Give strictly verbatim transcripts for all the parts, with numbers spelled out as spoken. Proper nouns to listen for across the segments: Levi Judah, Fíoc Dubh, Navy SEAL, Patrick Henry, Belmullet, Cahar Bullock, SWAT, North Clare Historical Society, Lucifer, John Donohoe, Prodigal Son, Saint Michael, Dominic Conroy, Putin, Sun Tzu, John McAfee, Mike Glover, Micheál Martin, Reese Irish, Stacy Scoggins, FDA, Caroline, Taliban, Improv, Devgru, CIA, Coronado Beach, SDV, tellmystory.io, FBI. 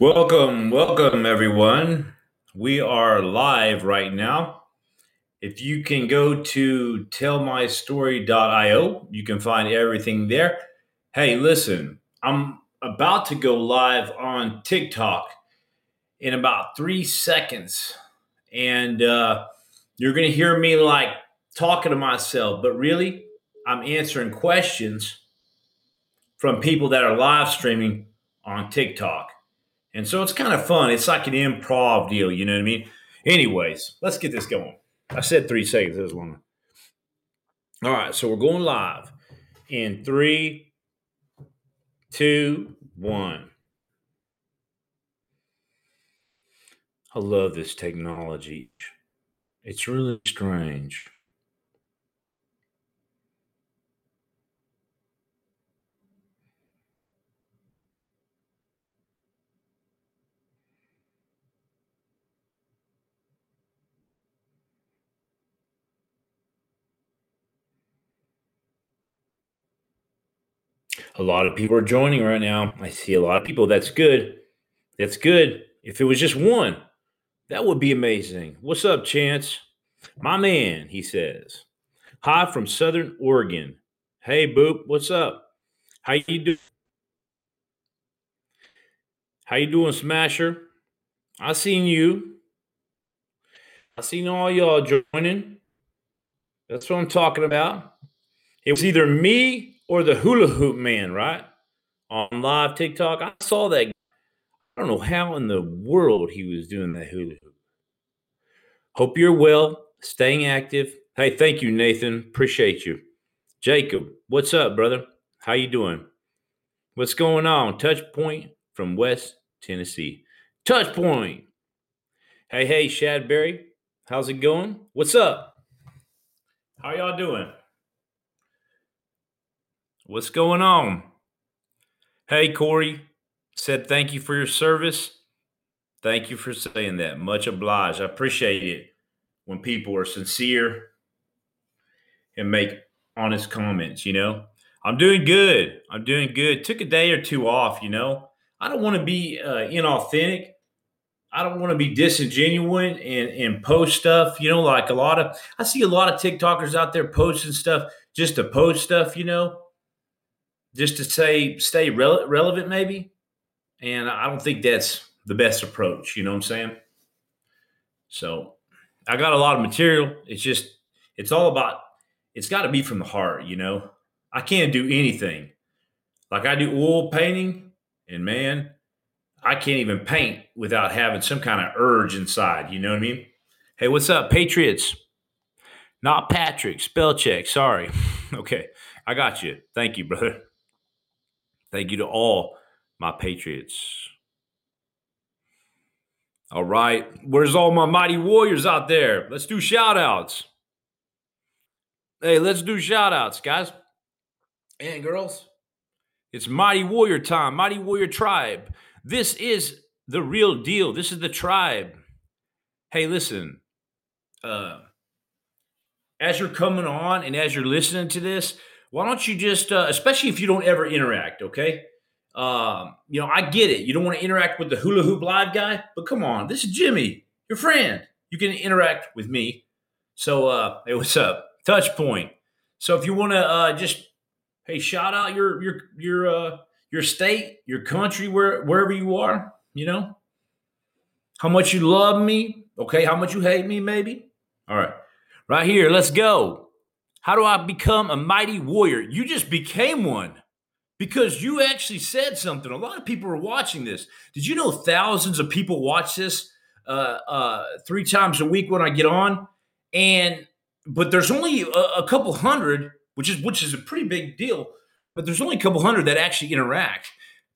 Welcome, welcome everyone. We are live right now. If you can go to tell my story dot io, you can find everything there. Hey, listen, I'm about to go live on TikTok in about three seconds. And uh, you're going to hear me like talking to myself, but really I'm answering questions from people that are live streaming on TikTok. And so it's kind of fun. It's like an improv deal, you know what I mean? Anyways, let's get this going. I said three seconds. That was long. All right, so we're going live in three, two, one. I love this technology. It's really strange. A lot of people are joining right now. I see a lot of people. That's good. That's good. If it was just one, that would be amazing. What's up, Chance? My man, he says. Hi from Southern Oregon. Hey, Boop, what's up? How you doing? How you doing, Smasher? I seen you. I seen all y'all joining. That's what I'm talking about. It was either me or the hula hoop man, right? On live TikTok. I saw that. I don't know how in the world he was doing that hula hoop. Hope you're well, staying active. Hey, thank you, Nathan. Appreciate you. Jacob, what's up, brother? How you doing? What's going on? Touchpoint from West Tennessee. Touchpoint. Hey, hey, Shadberry. How's it going? What's up? How y'all doing? What's going on? Hey, Corey said, thank you for your service. Thank you for saying that. Much obliged. I appreciate it when people are sincere and make honest comments, you know. I'm doing good. I'm doing good. Took a day or two off, you know. I don't want to be uh, inauthentic. I don't want to be disingenuous and, and post stuff, you know, like a lot of, I see a lot of TikTokers out there posting stuff just to post stuff, you know. Just to say, stay re- relevant maybe. And I don't think that's the best approach. You know what I'm saying? So I got a lot of material. It's just, it's all about, it's got to be from the heart, you know. I can't do anything. Like I do oil painting and man, I can't even paint without having some kind of urge inside. You know what I mean? Hey, what's up, Patriots? Not Patrick, spell check. Sorry. Okay. I got you. Thank you, brother. Thank you to all my Patriots. All right. Where's all my mighty warriors out there? Let's do shout-outs. Hey, let's do shout-outs, guys and girls. It's Mighty Warrior time, Mighty Warrior Tribe. This is the real deal. This is the tribe. Hey, listen. Uh, as you're coming on and as you're listening to this, why don't you just, uh, especially if you don't ever interact, okay? Um, you know, I get it. You don't want to interact with the hula hoop live guy, but come on. This is Jimmy, your friend. You can interact with me. So, uh, hey, what's up? Touchpoint. So if you want to uh, just, hey, shout out your your your uh, your state, your country, where, wherever you are, you know? How much you love me, okay? How much you hate me, maybe? All right. Right here, let's go. How do I become a mighty warrior? You just became one because you actually said something. A lot of people are watching this. Did you know thousands of people watch this uh, uh, three times a week when I get on? And but there's only a, a couple hundred, which is which is a pretty big deal. But there's only a couple hundred that actually interact.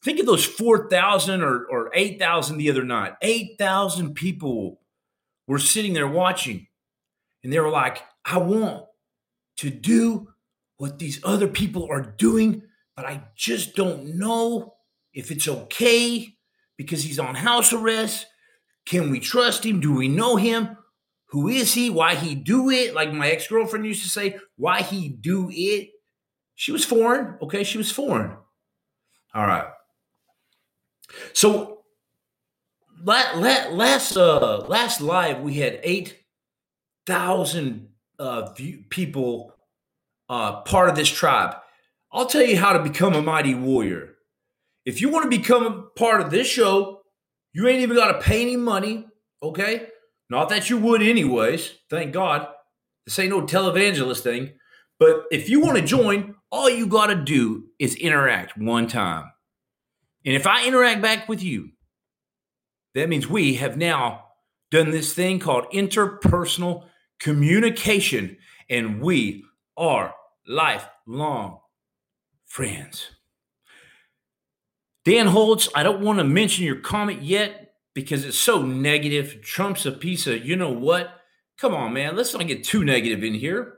Think of those four thousand or, or eight thousand the other night. eight thousand people were sitting there watching, and they were like, I want to do what these other people are doing, but I just don't know if it's okay because he's on house arrest. Can we trust him? Do we know him? Who is he? Why he do it? Like my ex-girlfriend used to say, why he do it? She was foreign. Okay, she was foreign. All right. So last last uh, last live we had eight thousand uh, people uh, part of this tribe. I'll tell you how to become a mighty warrior. If you want to become a part of this show, you ain't even got to pay any money, okay? Not that you would anyways, thank God. This ain't no televangelist thing. But if you want to join, all you got to do is interact one time. And if I interact back with you, that means we have now done this thing called interpersonal communication, and we are lifelong friends. Dan Holtz, I don't want to mention your comment yet because it's so negative. Trump's a piece of, you know what? Come on, man. Let's not get too negative in here.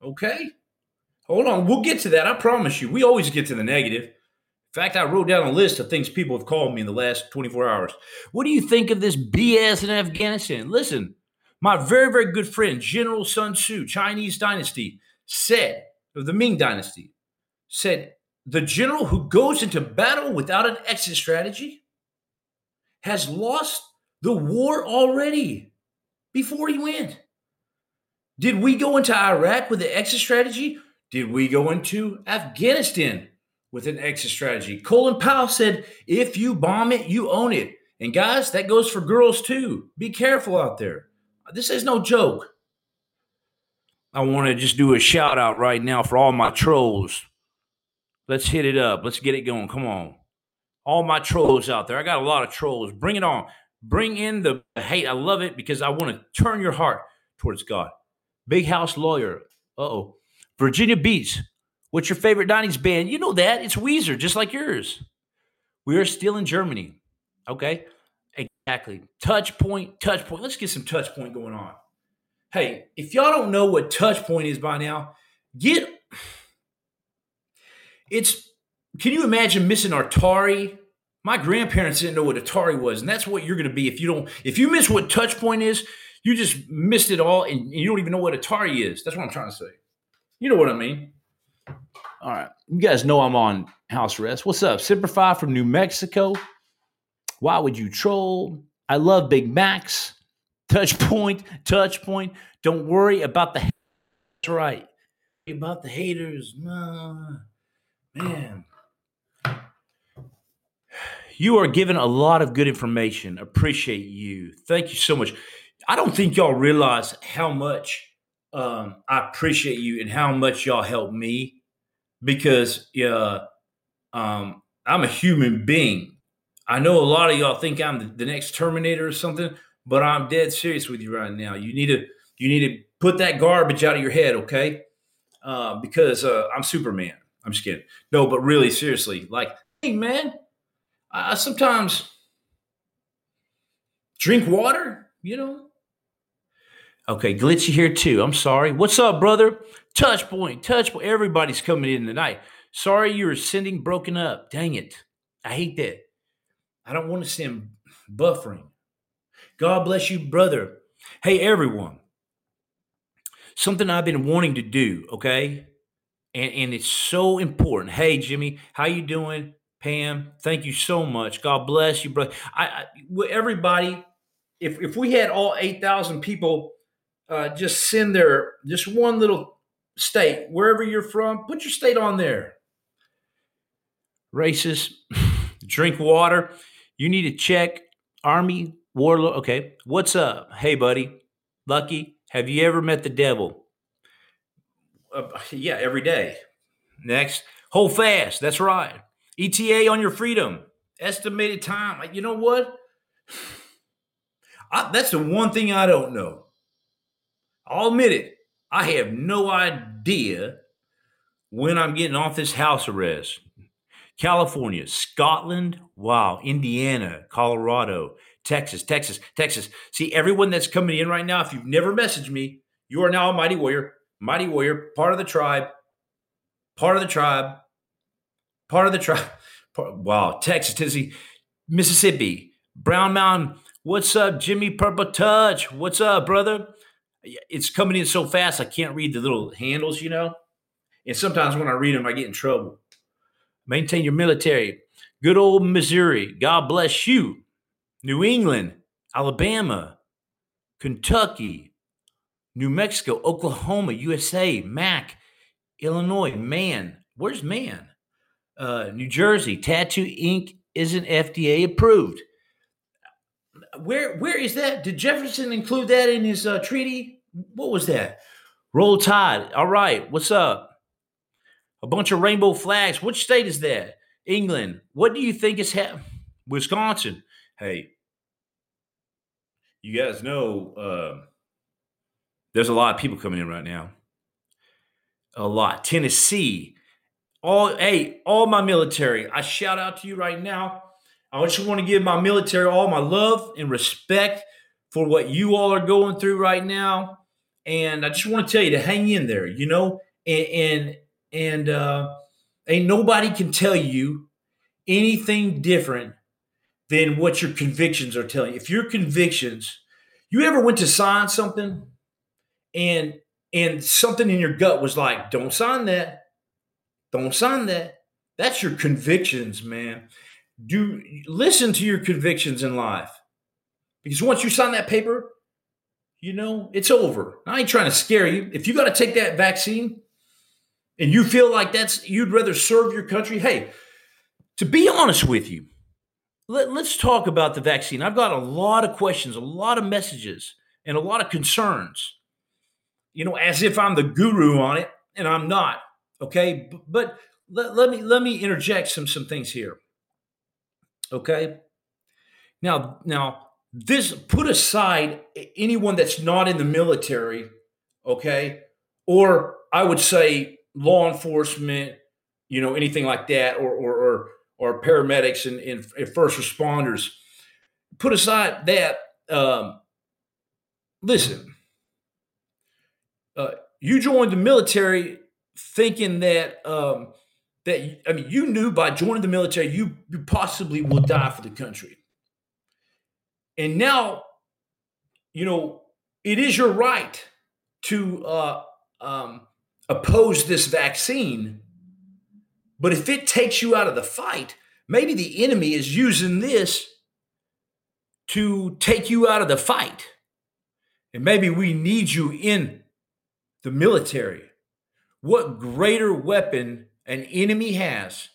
Okay? Hold on. We'll get to that. I promise you. We always get to the negative. In fact, I wrote down a list of things people have called me in the last twenty-four hours. What do you think of this B S in Afghanistan? Listen, my very, very good friend, General Sun Tzu, Chinese dynasty, said, of the Ming dynasty, said, the general who goes into battle without an exit strategy has lost the war already before he went. Did we go into Iraq with an exit strategy? Did we go into Afghanistan with an exit strategy? Colin Powell said, if you bomb it, you own it. And guys, that goes for girls too. Be careful out there. This is no joke. I want to just do a shout out right now for all my trolls. Let's hit it up. Let's get it going. Come on. All my trolls out there. I got a lot of trolls. Bring it on. Bring in the hate. I love it because I want to turn your heart towards God. Big House Lawyer. Uh-oh. Virginia Beach. What's your favorite nineties band? You know that. It's Weezer, just like yours. We are still in Germany. Okay? Exactly. Touch point, touch point. Let's get some touch point going on. Hey, if y'all don't know what touch point is by now, get... It's, can you imagine missing Atari? My grandparents didn't know what Atari was, and that's what you're going to be if you don't. If you miss what touch point is, you just missed it all, and, and you don't even know what Atari is. That's what I'm trying to say. You know what I mean? All right. You guys know I'm on house arrest. What's up? Simplify from New Mexico. Why would you troll? I love Big Macs. Touch point, touch point. Don't worry about the haters. That's right. About the haters. Nah. Man, you are giving a lot of good information. Appreciate you. Thank you so much. I don't think y'all realize how much um, I appreciate you and how much y'all help me because uh, um, I'm a human being. I know a lot of y'all think I'm the, the next Terminator or something, but I'm dead serious with you right now. You need to you need to put that garbage out of your head, okay? Uh, because uh, I'm Superman. I'm just kidding. No, but really, seriously, like, hey, man, I sometimes drink water, you know? Okay, glitchy here, too. I'm sorry. What's up, brother? Touch point, touch point. Everybody's coming in tonight. Sorry you were sending broken up. Dang it. I hate that. I don't want to send buffering. God bless you, brother. Hey, everyone. Something I've been wanting to do, okay? And, and it's so important. Hey, Jimmy, how you doing? Pam, thank you so much. God bless you, brother. I, I, everybody, if if we had all eight thousand people uh, just send their, just one little state, wherever you're from, put your state on there. Racist, drink water. You need to check Army, Warlord. Okay, what's up? Hey, buddy. Lucky, have you ever met the devil? Uh, yeah, every day. Next, hold fast. That's right. E T A on your freedom. Estimated time. Like, you know what? I, that's the one thing I don't know. I'll admit it. I have no idea when I'm getting off this house arrest. California, Scotland, wow, Indiana, Colorado, Texas, Texas, Texas. See, everyone that's coming in right now, if you've never messaged me, you are now a mighty warrior. Mighty warrior, part of the tribe, part of the tribe, part of the tribe. Part, wow, Texas, Tennessee, Mississippi, Brown Mountain. What's up, Jimmy Purple Touch? What's up, brother? It's coming in so fast I can't read the little handles, you know. And sometimes when I read them, I get in trouble. Maintain your military. Good old Missouri. God bless you. New England, Alabama, Kentucky, New Mexico, Oklahoma, U S A, Mac, Illinois, Man. Where's Man? Uh, New Jersey, Tattoo Ink isn't F D A approved. Where where is that? Did Jefferson include that in his uh, treaty? What was that? Roll Tide. All right. What's up? A bunch of rainbow flags. Which state is that? England. What do you think is happening? Wisconsin. Hey, you guys know uh, there's a lot of people coming in right now. A lot. Tennessee. All hey, all my military. I shout out to you right now. I just want to give my military all my love and respect for what you all are going through right now. And I just want to tell you to hang in there, you know, and and, and uh, ain't nobody can tell you anything different than what your convictions are telling you. If your convictions, you ever went to sign something and and something in your gut was like, don't sign that. Don't sign that. That's your convictions, man. Do listen to your convictions in life, because once you sign that paper, you know, it's over. I ain't trying to scare you. If you got to take that vaccine and you feel like that's, you'd rather serve your country. Hey, to be honest with you, let, let's talk about the vaccine. I've got a lot of questions, a lot of messages, and a lot of concerns, you know, as if I'm the guru on it, and I'm not. Okay. But, but let, let me, let me interject some, some things here. Okay. Now, now this, put aside anyone that's not in the military. Okay. Or I would say law enforcement, you know, anything like that, or, or, or, or paramedics and, and, and first responders. Put aside that. Um, listen, uh, you joined the military thinking that, um, That I mean, you knew by joining the military, you, you possibly will die for the country. And now, you know, it is your right to uh, um, oppose this vaccine. But if it takes you out of the fight, maybe the enemy is using this to take you out of the fight. And maybe we need you in the military. What greater weapon an enemy has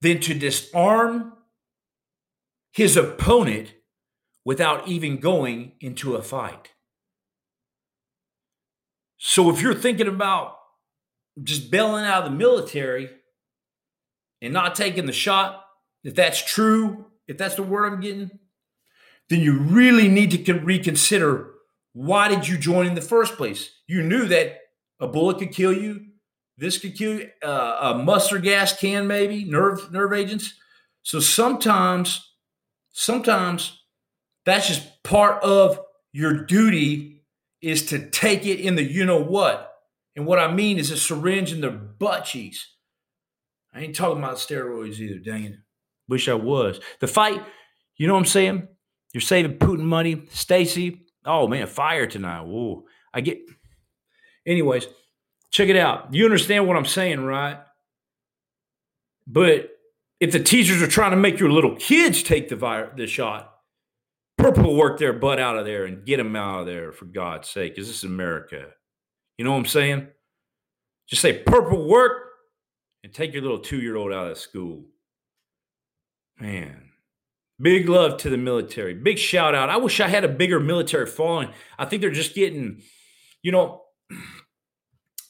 than to disarm his opponent without even going into a fight? So if you're thinking about just bailing out of the military and not taking the shot, if that's true, if that's the word I'm getting, then you really need to reconsider, why did you join in the first place? You knew that a bullet could kill you. This could kill uh, a mustard gas can, maybe nerve nerve agents. So sometimes, sometimes that's just part of your duty, is to take it in the you know what. And what I mean is a syringe in the butt cheeks. I ain't talking about steroids either. Dang it! Wish I was. The fight. You know what I'm saying? You're saving Putin money, Stacy. Oh man, fire tonight. Whoa, I get. Anyways. Check it out. You understand what I'm saying, right? But if the teachers are trying to make your little kids take the, virus, the shot, purple work their butt out of there and get them out of there, for God's sake, because this is America. You know what I'm saying? Just say purple work and take your little two-year-old out of school. Man. Big love to the military. Big shout out. I wish I had a bigger military following. I think they're just getting, you know...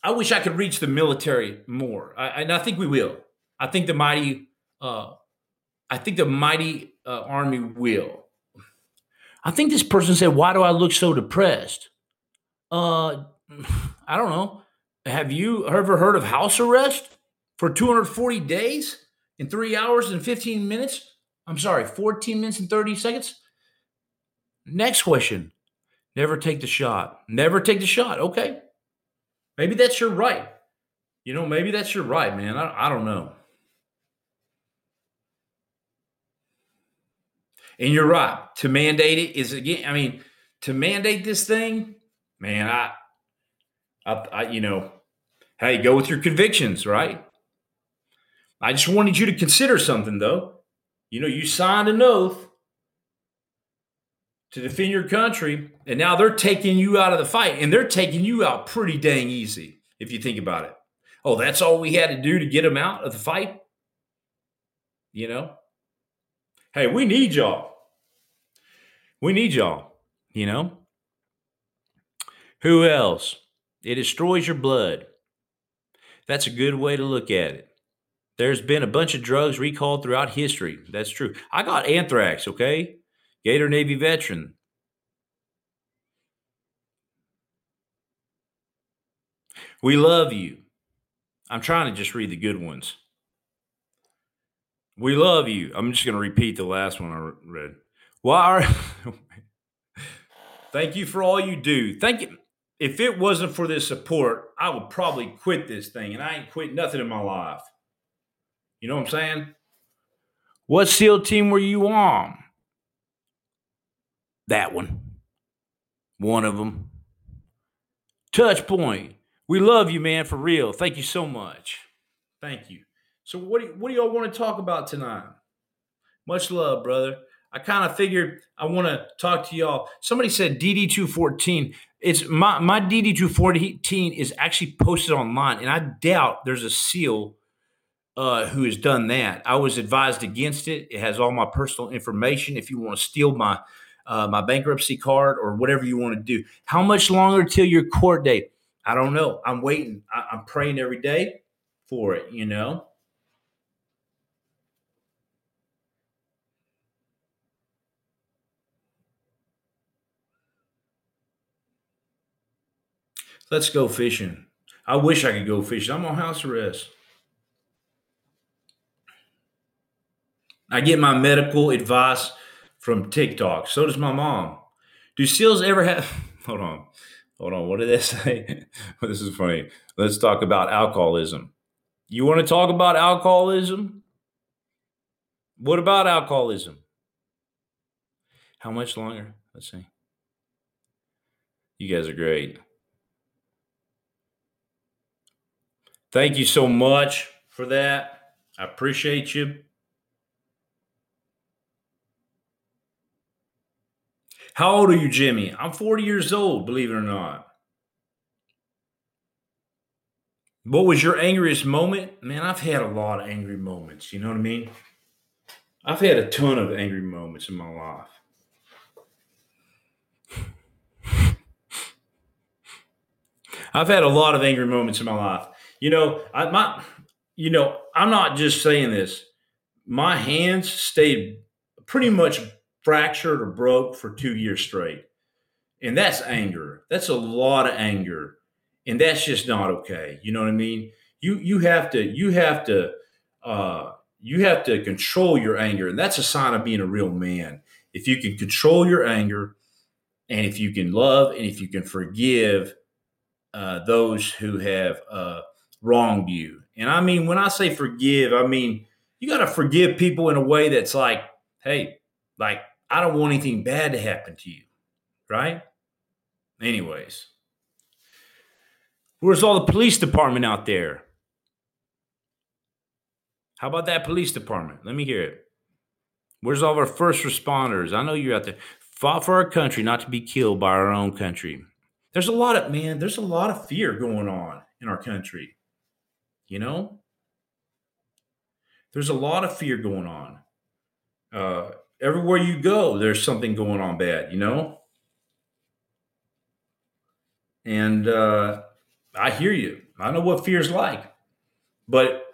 I wish I could reach the military more, I, and I think we will. I think the mighty, uh, I think the mighty uh, army will. I think this person said, "Why do I look so depressed?" Uh, I don't know. Have you ever heard of house arrest for two hundred forty days in three hours and fifteen minutes? I'm sorry, fourteen minutes and thirty seconds. Next question: never take the shot. Never take the shot. Okay. Maybe that's your right. You know, maybe that's your right, man. I, I don't know. And you're right. To mandate it is, again, I mean, to mandate this thing, man, I, I, I, you know, hey, go with your convictions, right? I just wanted you to consider something, though. You know, you signed an oath to defend your country, and now they're taking you out of the fight, and they're taking you out pretty dang easy if you think about it. Oh, that's all we had to do to get them out of the fight? You know? Hey, we need y'all. We need y'all, you know? Who else? It destroys your blood. That's a good way to look at it. There's been a bunch of drugs recalled throughout history. That's true. I got anthrax, okay? Gator Navy veteran. We love you. I'm trying to just read the good ones. We love you. I'm just going to repeat the last one I read. Why are... Thank you for all you do. Thank you. If it wasn't for this support, I would probably quit this thing, and I ain't quit nothing in my life. You know what I'm saying? What SEAL team were you on? That one. One of them. Touchpoint. We love you, man, for real. Thank you so much. Thank you. So what do, what do y'all want to talk about tonight? Much love, brother. I kind of figured I want to talk to y'all. Somebody said D D two fourteen. It's my, my D D two fourteen is actually posted online, and I doubt there's a SEAL uh, who has done that. I was advised against it. It has all my personal information. If you want to steal my uh, my bankruptcy card or whatever you want to do. How much longer till your court date? I don't know. I'm waiting. I, I'm praying every day for it, you know. Let's go fishing. I wish I could go fishing. I'm on house arrest. I get my medical advice from TikTok. So does my mom. Do SEALs ever have... Hold on. Hold on. What did that say? This is funny. Let's talk about alcoholism. You want to talk about alcoholism? What about alcoholism? How much longer? Let's see. You guys are great. Thank you so much for that. I appreciate you. How old are you, Jimmy? I'm forty years old, believe it or not. What was your angriest moment? Man, I've had a lot of angry moments. You know what I mean? I've had a ton of angry moments in my life. I've had a lot of angry moments in my life. You know, I my, you know, I'm not just saying this. My hands stayed pretty much fractured or broke for two years straight. And that's anger. That's a lot of anger. And that's just not okay. You know what I mean? You you have to you have to uh, you have to control your anger. And that's a sign of being a real man. If you can control your anger, and if you can love, and if you can forgive uh, those who have uh wronged you. And I mean, when I say forgive, I mean, you got to forgive people in a way that's like, hey, like, I don't want anything bad to happen to you. Right? Anyways, where's all the police department out there? How about that police department? Let me hear it. Where's all of our first responders? I know you're out there. Fought for our country, not to be killed by our own country. There's a lot of, man, there's a lot of fear going on in our country. You know, there's a lot of fear going on. Uh, everywhere you go, there's something going on bad, you know? And uh, I hear you. I know what fear's like. But,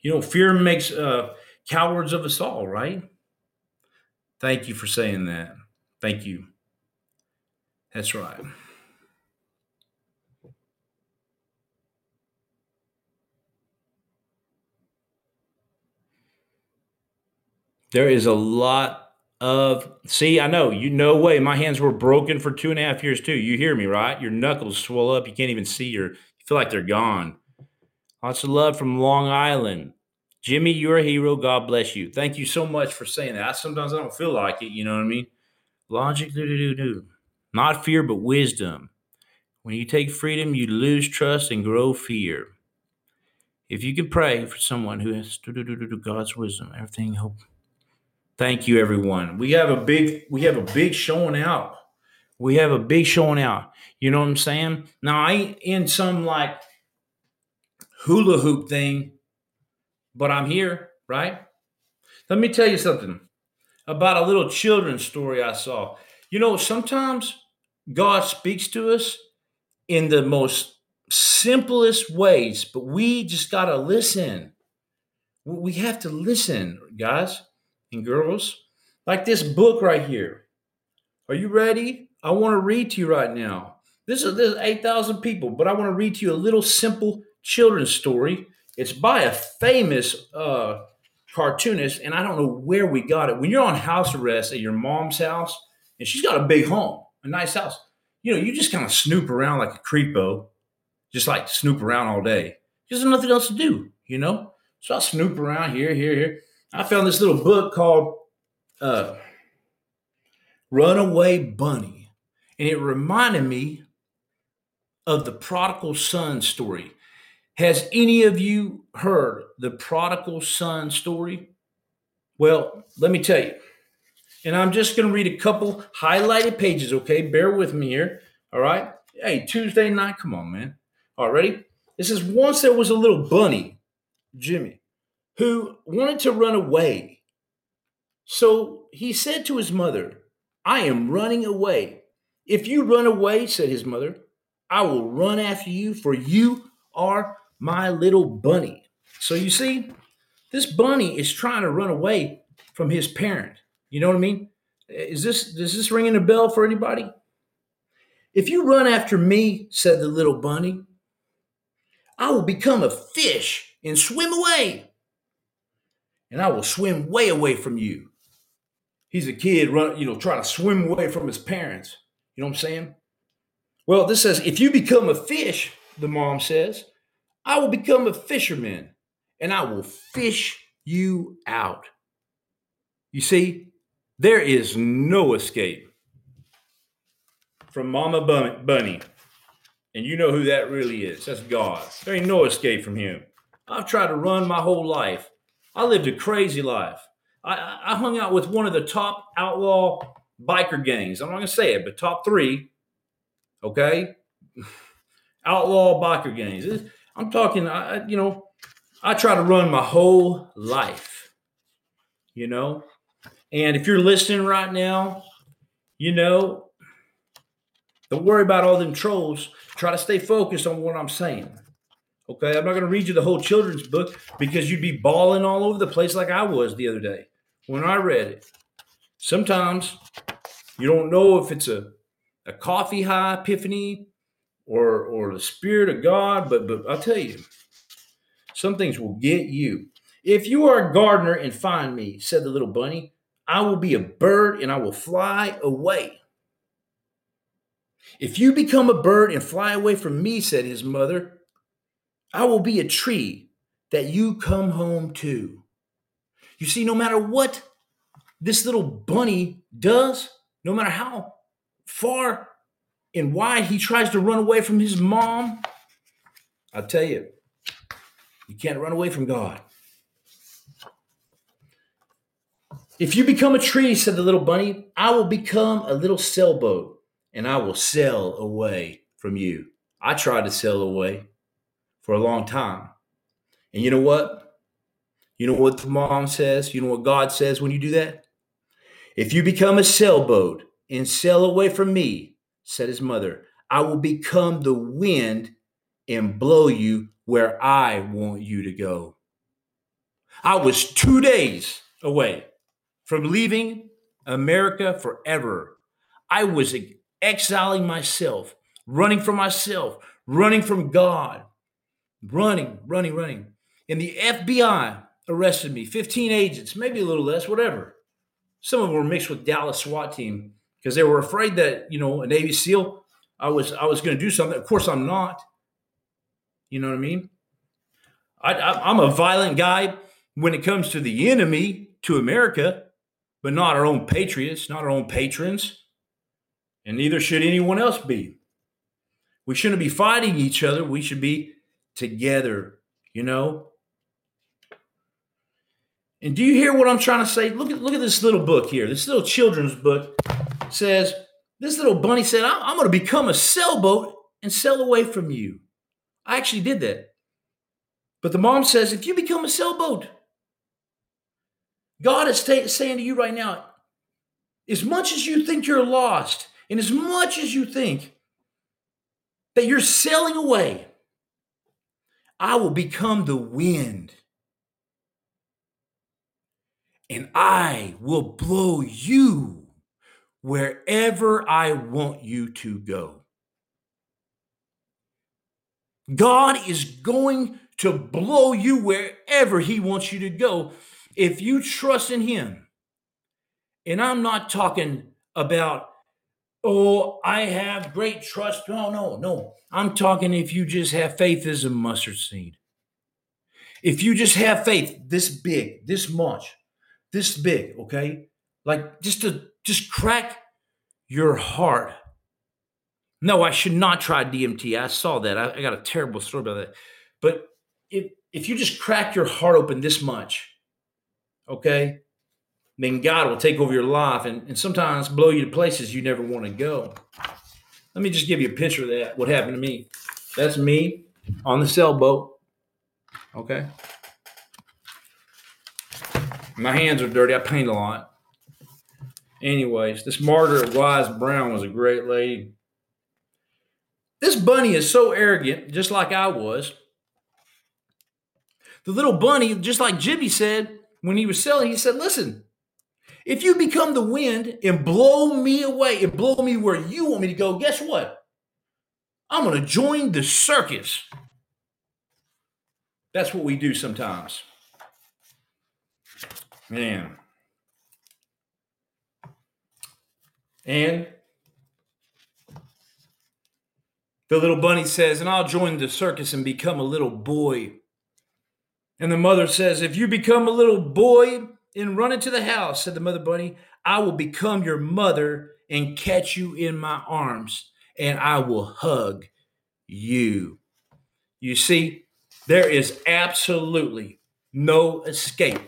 you know, fear makes uh, cowards of us all, right? Thank you for saying that. Thank you. That's right. There is a lot of, see, I know, you no way. My hands were broken for two and a half years too. You hear me, right? Your knuckles swell up. You can't even see your, you feel like they're gone. Lots of love from Long Island. Jimmy, you're a hero. God bless you. Thank you so much for saying that. I, sometimes I don't feel like it. You know what I mean? Logic, do, do, do, do. Not fear, but wisdom. When you take freedom, you lose trust and grow fear. If you can pray for someone who has do, do, do, do, God's wisdom, everything hope. Thank you, everyone. We have a big, we have a big showing out. We have a big showing out. You know what I'm saying? Now, I ain't in some like hula hoop thing, but I'm here, right? Let me tell you something about a little children's story I saw. You know, sometimes God speaks to us in the most simplest ways, but we just got to listen. We have to listen, guys and girls, like this book right here. Are you ready? I want to read to you right now. This is, this is eight thousand people, but I want to read to you a little simple children's story. It's by a famous uh, cartoonist, and I don't know where we got it. When you're on house arrest at your mom's house, and she's got a big home, a nice house, you know, you just kind of snoop around like a creepo, just like snoop around all day. There's nothing else to do, you know? So I snoop around here, here, here. I found this little book called uh, Runaway Bunny, and it reminded me of the Prodigal Son story. Has any of you heard the Prodigal Son story? Well, let me tell you. And I'm just going to read a couple highlighted pages, okay? Bear with me here, all right? Hey, Tuesday night, come on, man. All ready? It says, once there was a little bunny, Jimmy, who wanted to run away. So he said to his mother, I am running away. If you run away, said his mother, I will run after you, for you are my little bunny. So you see, this bunny is trying to run away from his parent. You know what I mean? Is this, is this ringing a bell for anybody? If you run after me, said the little bunny, I will become a fish and swim away. And I will swim way away from you. He's a kid, run, you know, trying to swim away from his parents. You know what I'm saying? Well, this says, if you become a fish, the mom says, I will become a fisherman and I will fish you out. You see? There is no escape from Mama Bunny. And you know who that really is. That's God. There ain't no escape from him. I've tried to run my whole life. I lived a crazy life. I, I hung out with one of the top outlaw biker gangs. I'm not going to say it, but top three. Okay? Outlaw biker gangs. I'm talking, I, you know, I tried to run my whole life. You know? And if you're listening right now, you know, don't worry about all them trolls. Try to stay focused on what I'm saying. Okay, I'm not going to read you the whole children's book because you'd be bawling all over the place like I was the other day when I read it. Sometimes you don't know if it's a, a coffee high epiphany or, or the Spirit of God, but, but I'll tell you, some things will get you. If you are a gardener and find me, said the little bunny, I will be a bird and I will fly away. If you become a bird and fly away from me, said his mother, I will be a tree that you come home to. You see, no matter what this little bunny does, no matter how far and wide he tries to run away from his mom, I tell you, you can't run away from God. If you become a tree, said the little bunny, I will become a little sailboat and I will sail away from you. I tried to sail away for a long time. And you know what? You know what the mom says? You know what God says when you do that? If you become a sailboat and sail away from me, said his mother, I will become the wind and blow you where I want you to go. I was two days away from leaving America forever. I was exiling myself, running from myself, running from God, running, running, running. And the F B I arrested me, fifteen agents, maybe a little less, whatever. Some of them were mixed with Dallas SWAT team because they were afraid that, you know, a Navy SEAL, I was I was going to do something. Of course, I'm not. You know what I mean? I, I, I'm a violent guy when it comes to the enemy, to America, but not our own patriots, not our own patrons, and neither should anyone else be. We shouldn't be fighting each other. We should be together, you know. And do you hear what I'm trying to say? Look at look at this little book here. This little children's book says, this little bunny said, I'm, I'm going to become a sailboat and sail away from you. I actually did that. But the mom says, if you become a sailboat, God is t- saying to you right now, as much as you think you're lost, and as much as you think that you're sailing away, I will become the wind. And I will blow you wherever I want you to go. God is going to blow you wherever He wants you to go if you trust in Him. And I'm not talking about, oh, I have great trust. No, no, no. I'm talking if you just have faith as a mustard seed. If you just have faith this big, this much. This big, okay? Like just to just crack your heart. No, I should not try D M T. I saw that. I, I got a terrible story about that. But if if you just crack your heart open this much, okay, then God will take over your life and, and sometimes blow you to places you never want to go. Let me just give you a picture of that, what happened to me. That's me on the sailboat, okay? My hands are dirty. I paint a lot. Anyways, this Margaret Wise Brown was a great lady. This bunny is so arrogant, just like I was. The little bunny, just like Jibby said when he was selling, he said, listen, if you become the wind and blow me away and blow me where you want me to go, guess what? I'm going to join the circus. That's what we do sometimes. Man. And the little bunny says, and I'll join the circus and become a little boy. And the mother says, if you become a little boy and run into the house, said the mother bunny, I will become your mother and catch you in my arms, and I will hug you. You see, there is absolutely no escape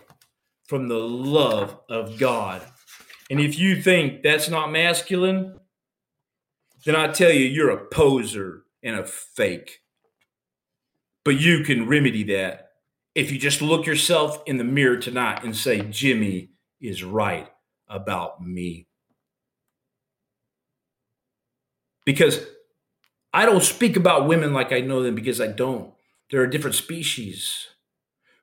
from the love of God. And if you think that's not masculine, then I tell you, you're a poser and a fake. But you can remedy that if you just look yourself in the mirror tonight and say, Jimmy is right about me. Because I don't speak about women like I know them, because I don't. They're a different species.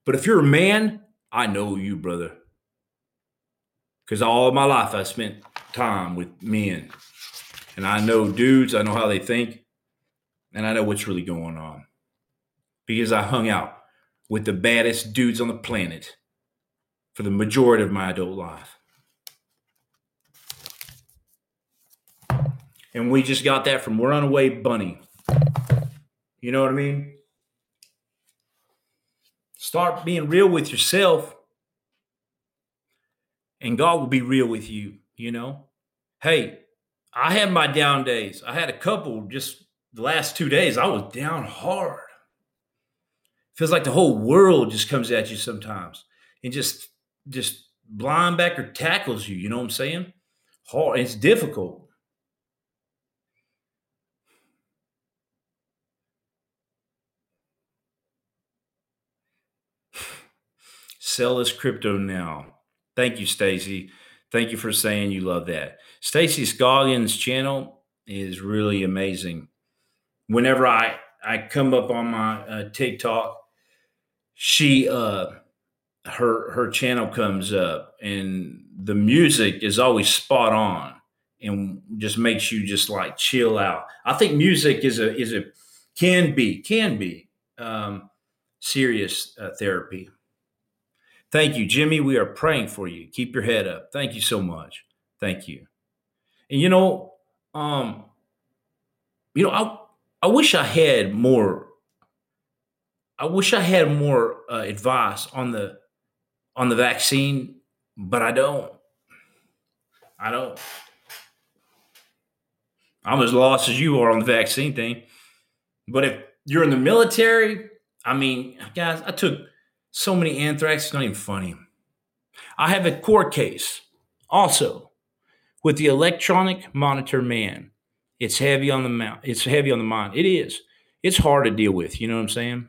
But if you're a man, I know you, brother, because all my life I spent time with men, and I know dudes, I know how they think, and I know what's really going on, because I hung out with the baddest dudes on the planet for the majority of my adult life. And we just got that from Runaway Bunny. You know what I mean? Start being real with yourself, and God will be real with you, you know? Hey, I had my down days. I had a couple just the last two days. I was down hard. Feels like the whole world just comes at you sometimes and just, just linebacker tackles you, you know what I'm saying? Hard. It's difficult. Sell us crypto now. Thank you, Stacy. Thank you for saying you love that. Stacy Scoggins' channel is really amazing. Whenever I, I come up on my uh, TikTok, she uh, her her channel comes up, and the music is always spot on, and just makes you just like chill out. I think music is a is a can be can be um, serious uh, therapy. Thank you, Jimmy. We are praying for you. Keep your head up. Thank you so much. Thank you. And you know, um, you know, I I wish I had more. I wish I had more uh, advice on the on the vaccine, but I don't. I don't. I'm as lost as you are on the vaccine thing. But if you're in the military, I mean, guys, I took so many anthrax, it's not even funny. I have a court case also with the electronic monitor man. It's heavy on the mount. It's heavy on the mind. It is. It's hard to deal with. You know what I'm saying?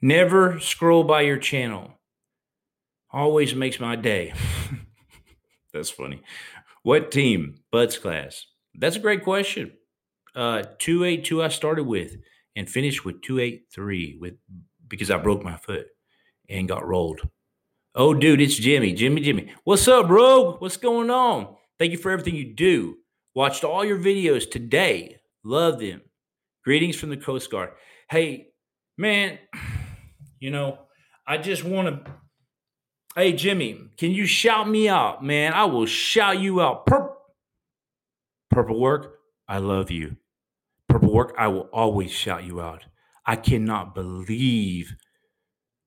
Never scroll by your channel. Always makes my day. That's funny. What team? Bud's class. That's a great question. Uh, two eighty-two I started with and finished with two eighty-three with because I broke my foot and got rolled. Oh, dude, it's Jimmy. Jimmy, Jimmy. What's up, bro? What's going on? Thank you for everything you do. Watched all your videos today. Love them. Greetings from the Coast Guard. Hey, man, you know, I just want to... Hey, Jimmy, can you shout me out, man? I will shout you out. Purp. Purple work, I love you. Purple work, I will always shout you out. I cannot believe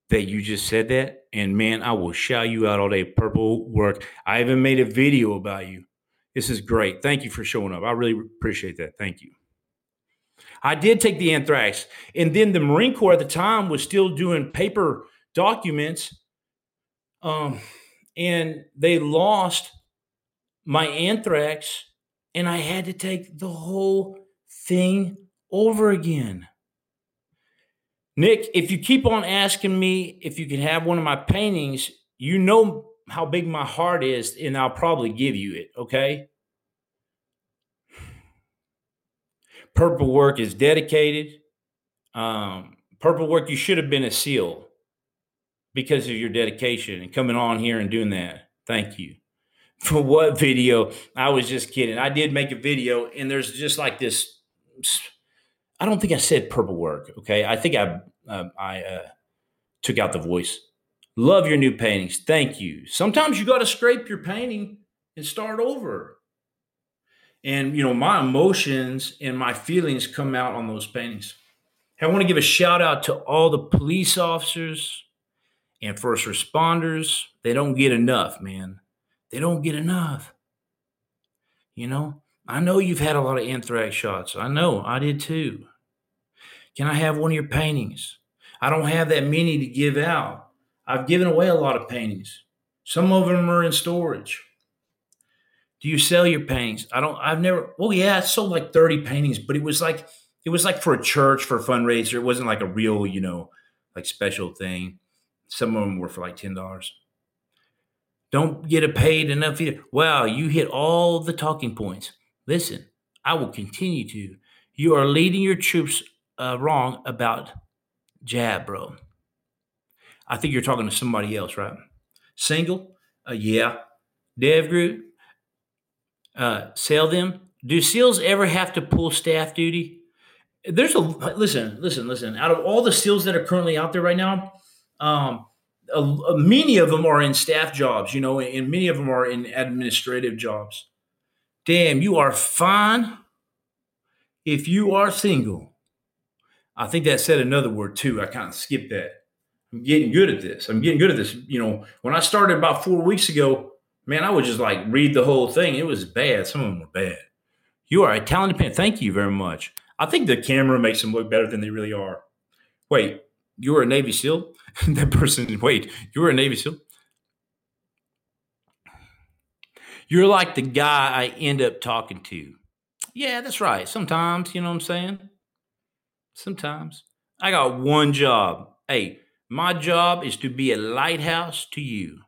that you just said that. And, man, I will shout you out all day. Purple work, I even made a video about you. This is great. Thank you for showing up. I really appreciate that. Thank you. I did take the anthrax. And then the Marine Corps at the time was still doing paper documents. Um, and they lost my anthrax and I had to take the whole thing over again. Nick, if you keep on asking me if you can have one of my paintings, you know how big my heart is and I'll probably give you it. Okay. Purple work is dedicated. Um, purple work. You should have been a SEAL. Because of your dedication and coming on here and doing that. Thank you. For what video? I was just kidding. I did make a video and there's just like this. I don't think I said purple work. Okay. I think I, uh, I uh, took out the voice. Love your new paintings. Thank you. Sometimes you got to scrape your painting and start over. And, you know, my emotions and my feelings come out on those paintings. I want to give a shout out to all the police officers and first responders. They don't get enough, man. They don't get enough. You know, I know you've had a lot of anthrax shots. I know, I did too. Can I have one of your paintings? I don't have that many to give out. I've given away a lot of paintings. Some of them are in storage. Do you sell your paintings? I don't, I've never, well, yeah, I sold like thirty paintings, but it was like, it was like for a church, for a fundraiser. It wasn't like a real, you know, like special thing. Some of them were for like ten dollars. Don't get paid enough either. Wow, you hit all the talking points. Listen, I will continue to. You are leading your troops uh, wrong about jab, bro. I think you're talking to somebody else, right? Single? Uh, yeah. Devgru? Uh, sell them? Do SEALs ever have to pull staff duty? There's a, listen, listen, listen. Out of all the SEALs that are currently out there right now, Um, a, a, many of them are in staff jobs, you know, and, and many of them are in administrative jobs. Damn, you are fine if you are single. I think that said another word too. I kind of skipped that. I'm getting good at this. I'm getting good at this. You know, when I started about four weeks ago, man, I would just like read the whole thing. It was bad. Some of them were bad. You are a talented pen. Thank you very much. I think the camera makes them look better than they really are. Wait. You were a Navy SEAL? That person, wait, you were a Navy SEAL? You're like the guy I end up talking to. Yeah, that's right. Sometimes, you know what I'm saying? Sometimes. I got one job. Hey, my job is to be a lighthouse to you.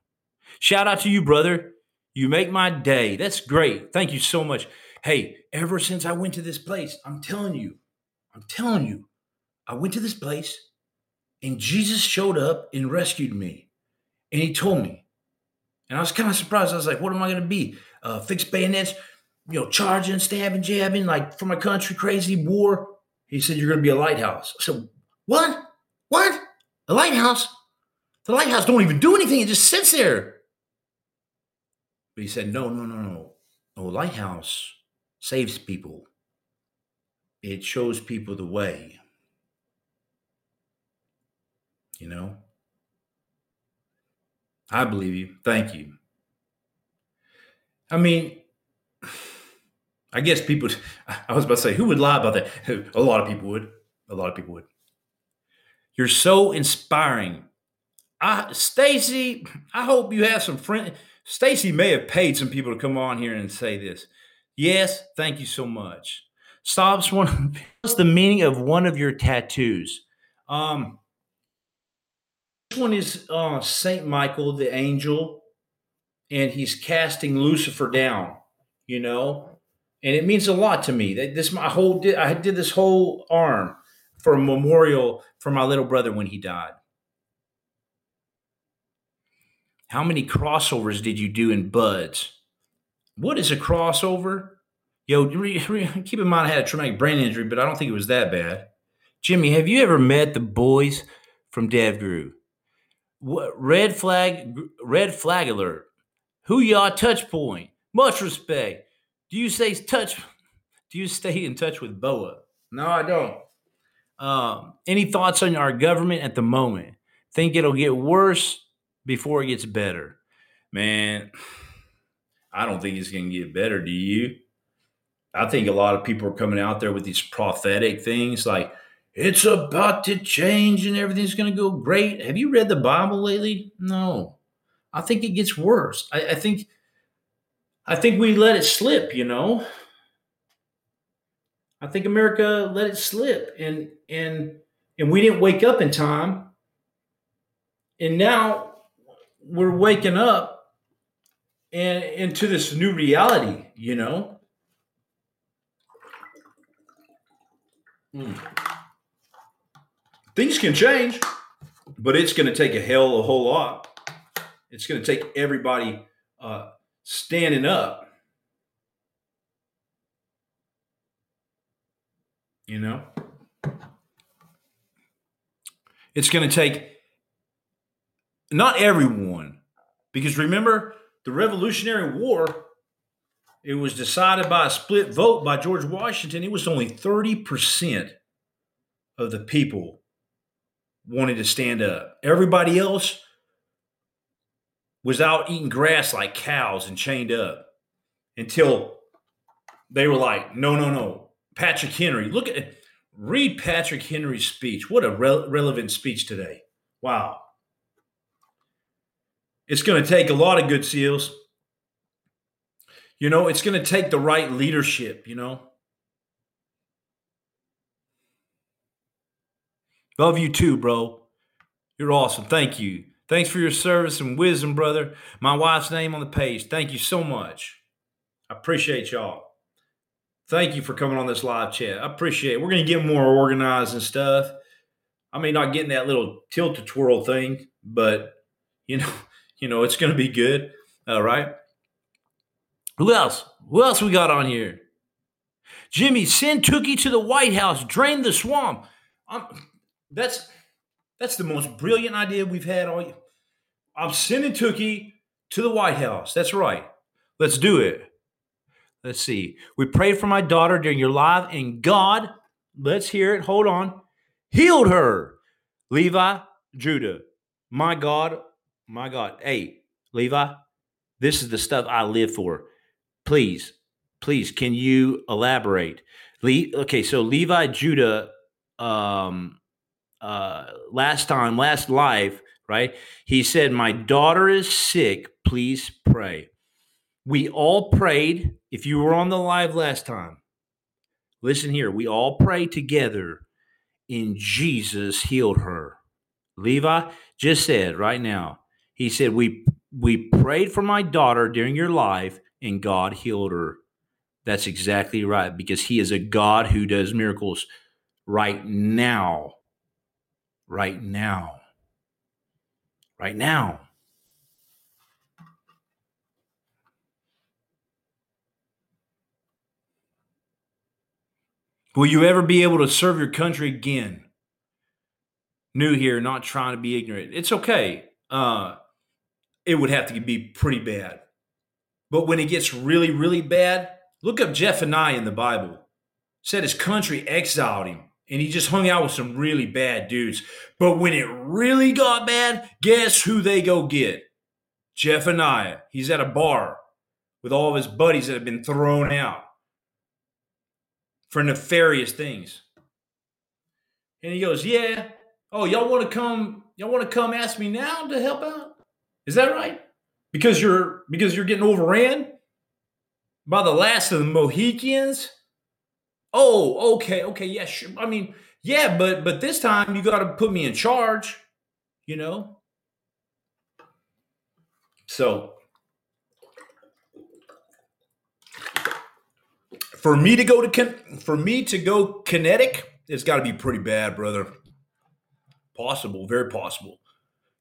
Shout out to you, brother. You make my day. That's great. Thank you so much. Hey, ever since I went to this place, I'm telling you, I'm telling you, I went to this place. And Jesus showed up and rescued me. And he told me. And I was kind of surprised. I was like, what am I going to be? Uh, fixed bayonets, you know, charging, stabbing, jabbing, like for my country, crazy war. He said, you're going to be a lighthouse. I said, what? What? A lighthouse? The lighthouse don't even do anything. It just sits there. But he said, no, no, no, no. No, lighthouse saves people. It shows people the way. You know, I believe you. Thank you. I mean, I guess people, I was about to say, who would lie about that? A lot of people would. A lot of people would. You're so inspiring. I, Stacy, I hope you have some friends. Stacy may have paid some people to come on here and say this. Yes, thank you so much. Stops one. What's the meaning of one of your tattoos? Um, this one is uh, Saint Michael, the angel, and he's casting Lucifer down, you know, and it means a lot to me. This my whole I did this whole arm for a memorial for my little brother when he died. How many crossovers did you do in buds? What is a crossover? Yo, re, re, keep in mind I had a traumatic brain injury, but I don't think it was that bad. Jimmy, have you ever met the boys from Devgru? What, red flag, red flag alert. Who y'all touch point? Much respect. Do you stay touch? Do you stay in touch with Boa? No, I don't. Um, any thoughts on our government at the moment? Think it'll get worse before it gets better? Man, I don't think it's going to get better. Do you? I think a lot of people are coming out there with these prophetic things like it's about to change and everything's going to go great. Have you read the Bible lately? No. I think it gets worse. I, I think I think we let it slip, you know. I think America let it slip and and and we didn't wake up in time. And now we're waking up and into this new reality, you know. Mm. Things can change, but it's going to take a hell of a whole lot. It's going to take everybody uh, standing up, you know. It's going to take not everyone, because remember the Revolutionary War, it was decided by a split vote by George Washington. It was only thirty percent of the people wanted to stand up. Everybody else was out eating grass like cows and chained up until they were like, no, no, no. Patrick Henry, look at it. Read Patrick Henry's speech. What a re- relevant speech today. Wow. It's going to take a lot of good SEALs. You know, it's going to take the right leadership, you know. Love you too, bro. You're awesome. Thank you. Thanks for your service and wisdom, brother. My wife's name on the page. Thank you so much. I appreciate y'all. Thank you for coming on this live chat. I appreciate it. We're going to get more organized and stuff. I may not get in that little tilt-a-twirl thing, but, you know, you know it's going to be good. All right. Who else? Who else we got on here? Jimmy, send Tookie to the White House. Drain the swamp. I'm, that's... That's the most brilliant idea we've had all year. I'm sending Tookie to the White House. That's right. Let's do it. Let's see. We prayed for my daughter during your live, and God, let's hear it. Hold on. Healed her. Levi, Judah. My God, my God. Hey, Levi, this is the stuff I live for. Please, please, can you elaborate? Le- okay, so Levi, Judah, um... Uh, last time, last life, right? He said, my daughter is sick. Please pray. We all prayed. If you were on the live last time, listen here. We all prayed together and Jesus healed her. Levi just said right now, he said, we, we prayed for my daughter during your life and God healed her. That's exactly right. Because he is a God who does miracles right now. Right now. Right now. Will you ever be able to serve your country again? New here, not trying to be ignorant. It's okay. Uh, it would have to be pretty bad. But when it gets really, really bad, look up Jephaniah in the Bible. Said his country exiled him. And he just hung out with some really bad dudes. But when it really got bad, guess who they go get? Jephaniah. He's at a bar with all of his buddies that have been thrown out for nefarious things. And he goes, yeah, Oh, y'all want to come? Y'all want to come ask me now to help out? Is that right? Because you're because you're getting overran by the last of the Mohicans. Oh, okay, okay, yeah, sure. I mean, yeah, but but this time you got to put me in charge, you know. So for me to go to for me to go kinetic, it's got to be pretty bad, brother. Possible, very possible.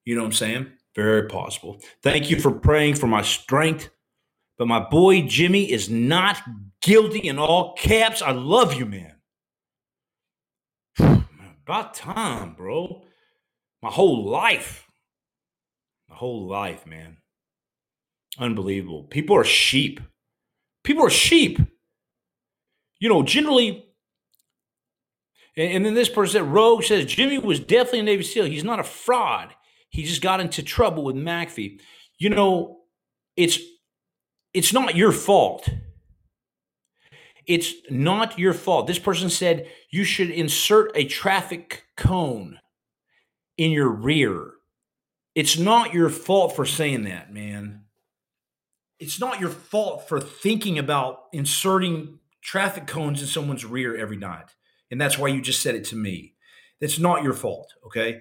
You know what I'm saying? Very possible. Thank you for praying for my strength. But my boy Jimmy is not guilty in all caps. I love you, man. About time, bro. My whole life. My whole life, man. Unbelievable. People are sheep. People are sheep. You know, generally... And then this person, Rogue, says, Jimmy was definitely a Navy SEAL. He's not a fraud. He just got into trouble with McAfee. You know, it's it's not your fault. It's not your fault. This person said you should insert a traffic cone in your rear. It's not your fault for saying that, man. It's not your fault for thinking about inserting traffic cones in someone's rear every night. And that's why you just said it to me. That's not your fault, okay?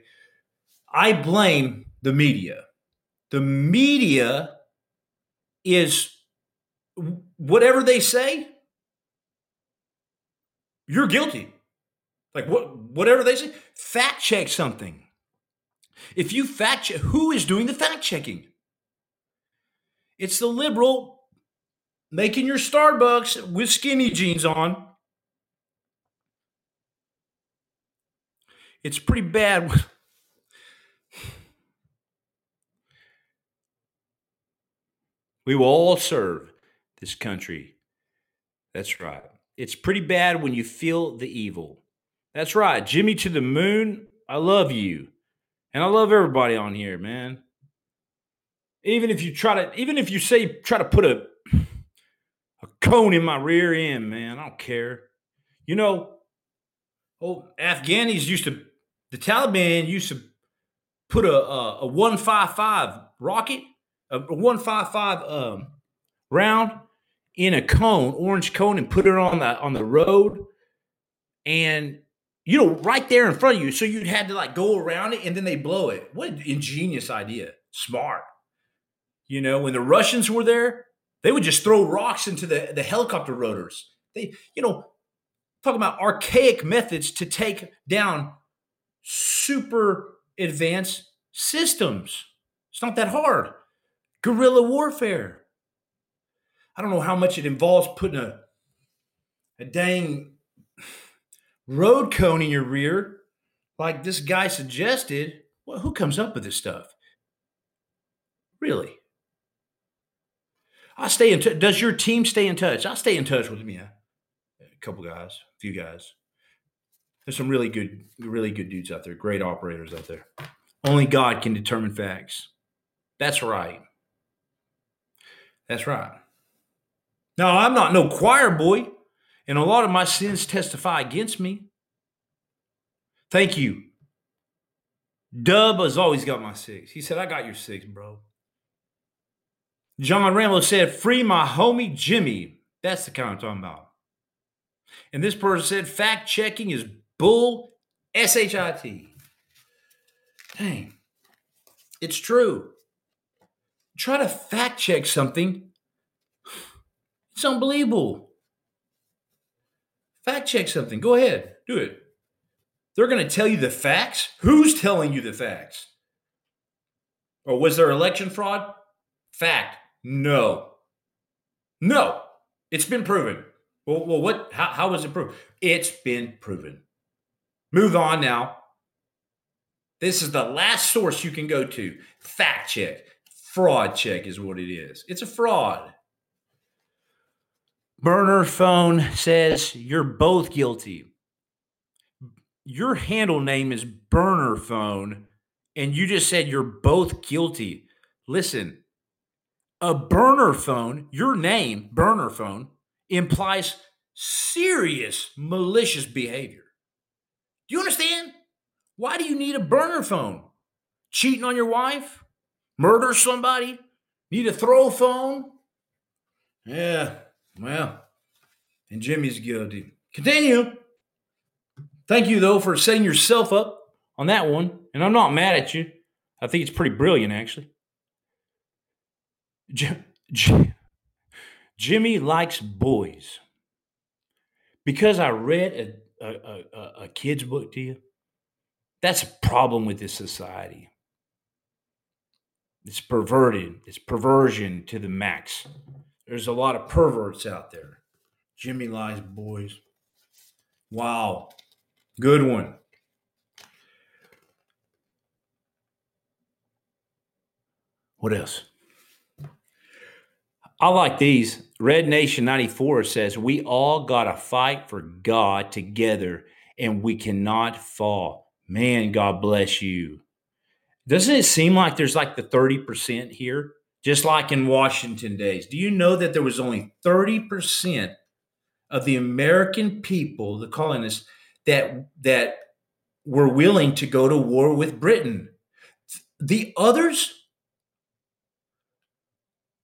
I blame the media. The media is whatever they say, you're guilty. Like what? Whatever they say, fact check something. If you fact check, who is doing the fact checking? It's the liberal making your Starbucks with skinny jeans on. It's pretty bad. We will all serve this country. That's right. It's pretty bad when you feel the evil. That's right. Jimmy to the moon. I love you. And I love everybody on here, man. Even if you try to, even if you say, try to put a, a cone in my rear end, man, I don't care. You know, oh, Afghanis used to, the Taliban used to put a a, a one fifty-five rocket, a one fifty-five um, round in a cone, orange cone, and put it on the on the road, and you know, right there in front of you. So you had to like go around it, and then they blow it. What an ingenious idea, smart. You know, when the Russians were there, they would just throw rocks into the the helicopter rotors. They, you know. Talking about archaic methods to take down super advanced systems. It's not that hard. Guerrilla warfare. I don't know how much it involves putting a, a dang road cone in your rear, like this guy suggested. Well, who comes up with this stuff? Really? I stay in touch. Does your team stay in touch? I stay in touch with me. Couple guys, a few guys. There's some really good, really good dudes out there. Great operators out there. Only God can determine facts. That's right. That's right. Now, I'm not no choir boy, and a lot of my sins testify against me. Thank you. Dub has always got my six. He said, I got your six, bro. John Rambo said, free my homie Jimmy. That's the kind I'm talking about. And this person said, fact checking is bull shit. Dang. It's true. Try to fact check something. It's unbelievable. Fact check something. Go ahead. Do it. They're going to tell you the facts. Who's telling you the facts? Or was there election fraud? Fact. No. No. It's been proven. Well, well, what? How, how was it proven? It's been proven. Move on now. This is the last source you can go to. Fact check. Fraud check is what it is. It's a fraud. Burner phone says you're both guilty. Your handle name is Burner Phone, and you just said you're both guilty. Listen, a burner phone, your name, Burner Phone, implies serious malicious behavior. Do you understand? Why do you need a burner phone? Cheating on your wife? Murder somebody? Need a throw phone? Yeah, well, and Jimmy's guilty. Continue. Thank you, though, for setting yourself up on that one. And I'm not mad at you. I think it's pretty brilliant, actually. Jim, Jim, Jimmy likes boys. Because I read a, a, a, a kid's book to you, that's a problem with this society. It's perverted. It's perversion to the max. There's a lot of perverts out there. Jimmy likes boys. Wow. Good one. What else? I like these. Red Nation ninety-four says, we all got to fight for God together and we cannot fall. Man, God bless you. Doesn't it seem like there's like the thirty percent here? Just like in Washington days. Do you know that there was only thirty percent of the American people, the colonists, that that were willing to go to war with Britain? The others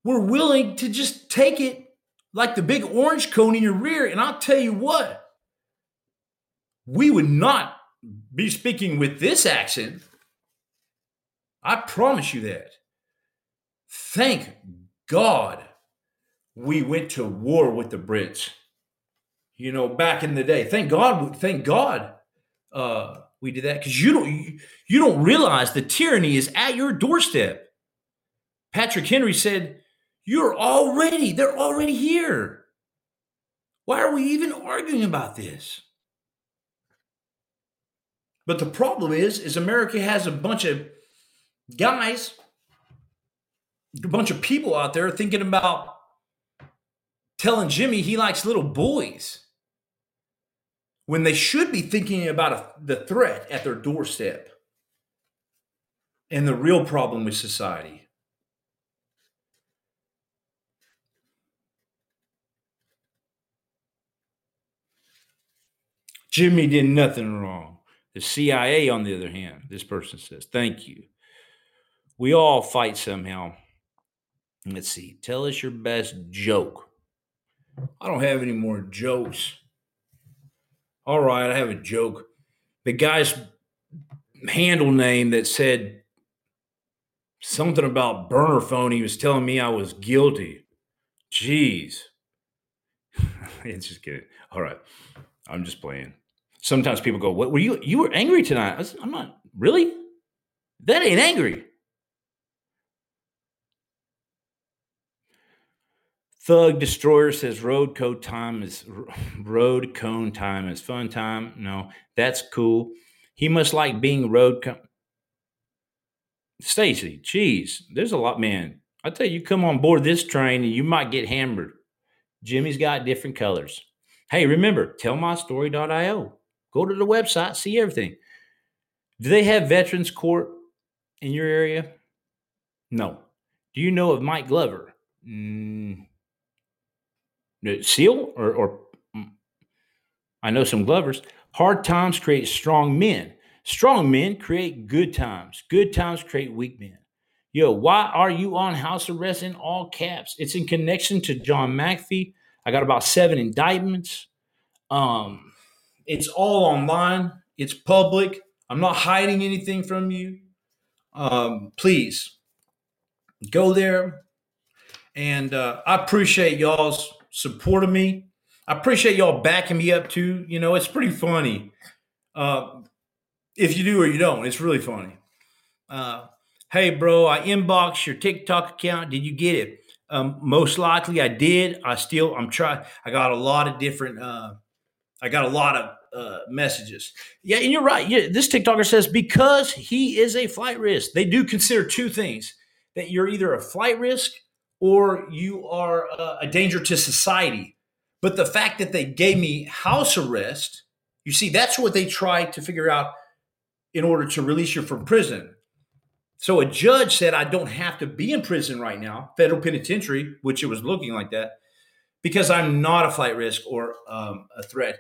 were willing to just take it like the big orange cone in your rear. And I'll tell you what, we would not be speaking with this accent. I promise you that. Thank God we went to war with the Brits. You know, back in the day, thank God, thank God uh, we did that. Because you don't, you don't realize the tyranny is at your doorstep. Patrick Henry said, you're already, they're already here. Why are we even arguing about this? But the problem is, is America has a bunch of guys, a bunch of people out there thinking about telling Jimmy he likes little boys, when they should be thinking about a, the threat at their doorstep and the real problem with society. Jimmy did nothing wrong. The C I A, on the other hand, this person says, thank you. We all fight somehow. Let's see. Tell us your best joke. I don't have any more jokes. All right, I have a joke. The guy's handle name that said something about burner phone, he was telling me I was guilty. Jeez. It's just kidding. All right, I'm just playing. Sometimes people go, what were you? You were angry tonight. I said, I'm not. Really? That ain't angry. Thug Destroyer says road code time is road cone time is fun time. No, that's cool. He must like being road cone. Stacy, geez, there's a lot, man. I tell you, you come on board this train and you might get hammered. Jimmy's got different colors. Hey, remember, tell my story dot io. Go to the website, see everything. Do they have Veterans Court in your area? No. Do you know of Mike Glover? Mm. SEAL or, or I know some Glovers. Hard times create strong men. Strong men create good times. Good times create weak men. Yo, why are you on house arrest in all caps? It's in connection to John McAfee. I got about seven indictments. Um, it's all online. It's public. I'm not hiding anything from you. Um, please go there. And uh, I appreciate y'all's support of me. I appreciate y'all backing me up too. You know, it's pretty funny. Uh, if you do or you don't, it's really funny. Uh, hey, bro, I inboxed your TikTok account. Did you get it? Um, most likely I did. I still, I'm trying. I got a lot of different, uh, I got a lot of uh, messages. Yeah, and you're right. Yeah, this TikToker says, because he is a flight risk. They do consider two things, that you're either a flight risk or you are uh, a danger to society. But the fact that they gave me house arrest, you see, that's what they tried to figure out in order to release you from prison. So a judge said, I don't have to be in prison right now, federal penitentiary, which it was looking like that, because I'm not a flight risk or um, a threat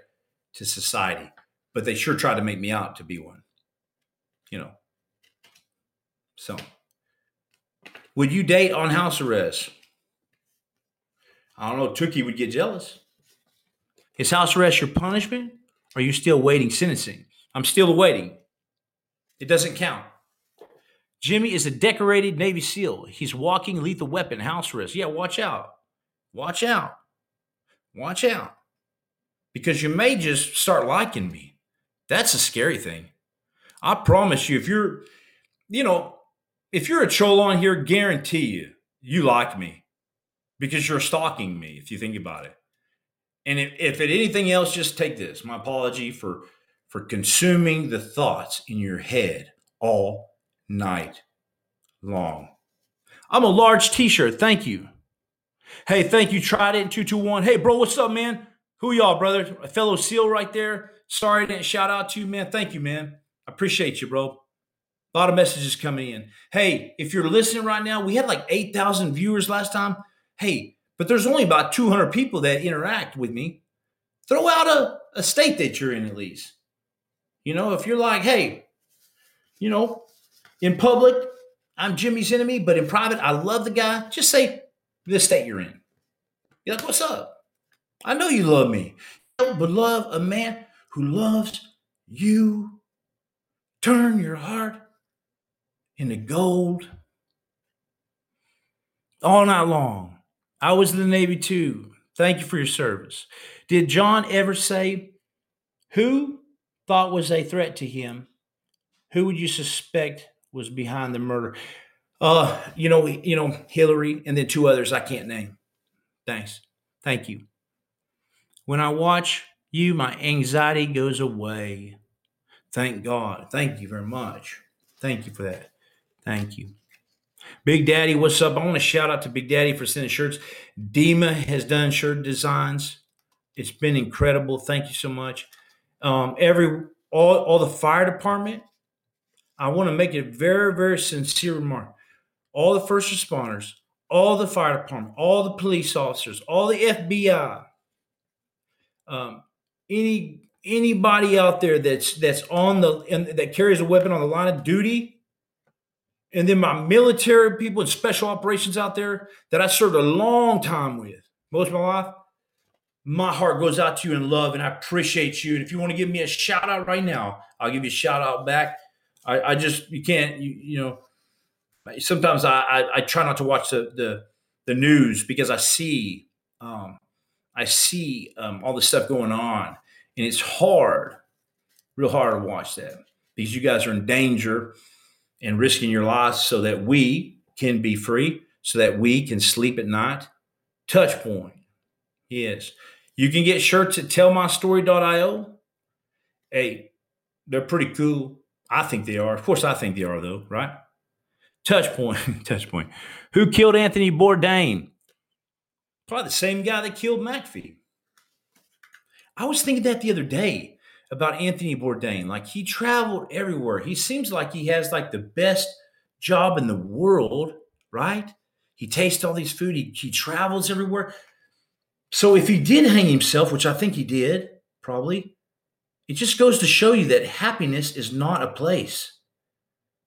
to society. But they sure tried to make me out to be one. you know. So, would you date on house arrest? I don't know. Tookie would get jealous. Is house arrest your punishment? Or are you still waiting sentencing? I'm still waiting. It doesn't count. Jimmy is a decorated Navy SEAL. He's walking lethal weapon, house arrest. Yeah, watch out. Watch out. Watch out. Because you may just start liking me. That's a scary thing. I promise you, if you're, you know, if you're a troll on here, guarantee you, you like me. Because you're stalking me, if you think about it. And if, if at anything else, just take this. My apology for, for consuming the thoughts in your head all night long. I'm a large t-shirt. Thank you. Hey, thank you. Tried it in two two one. Hey, bro, what's up, man? Who y'all, brother? A fellow SEAL right there. Sorry I didn't shout out to you, man. Thank you, man. I appreciate you, bro. A lot of messages coming in. Hey, if you're listening right now, we had like eight thousand viewers last time. Hey, but there's only about two hundred people that interact with me. Throw out a, a state that you're in at least. You know, if you're like, hey, you know, in public, I'm Jimmy's enemy, but in private, I love the guy. Just say this state you're in. You're like, what's up? I know you love me. But love a man who loves you. Turn your heart into gold. All night long. I was in the Navy too. Thank you for your service. Did John ever say, who thought was a threat to him? Who would you suspect was behind the murder? Uh, you know, you know, Hillary and then two others I can't name. Thanks. Thank you. When I watch you, my anxiety goes away. Thank God. Thank you very much. Thank you for that. Thank you. Big Daddy, what's up? I want to shout out to Big Daddy for sending shirts. Dima has done shirt designs. It's been incredible. Thank you so much. Um, every all, all the fire department, I want to make a very, very sincere remark. All the first responders, all the fire department, all the police officers, all the F B I, um, any anybody out there that's that's on the and that carries a weapon on the line of duty. And then my military people and special operations out there that I served a long time with, most of my life, my heart goes out to you in love, and I appreciate you. And if you want to give me a shout out right now, I'll give you a shout out back. I, I just, you can't, you, you know, sometimes I, I, I try not to watch the, the, the news because I see, um, I see um, all the stuff going on, and it's hard, real hard to watch that because you guys are in danger and risking your lives so that we can be free, so that we can sleep at night. Touch point. Yes. You can get shirts at tell my story dot io. Hey, they're pretty cool. I think they are. Of course, I think they are, though, right? Touch point. Touch point. Who killed Anthony Bourdain? Probably the same guy that killed McAfee. I was thinking that the other day. About Anthony Bourdain, like he traveled everywhere. He seems like he has like the best job in the world, right? He tastes all these food. He, he travels everywhere. So if he did hang himself, which I think he did, probably, it just goes to show you that happiness is not a place.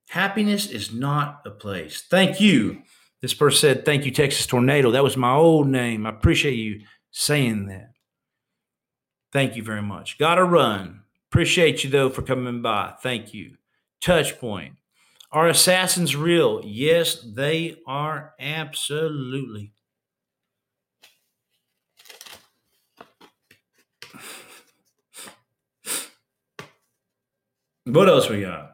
Happiness is not a place. Thank you. This person said, thank you, Texas Tornado. That was my old name. I appreciate you saying that. Thank you very much. Gotta run. Appreciate you, though, for coming by. Thank you. Touch point. Are assassins real? Yes, they are. Absolutely. What else we got?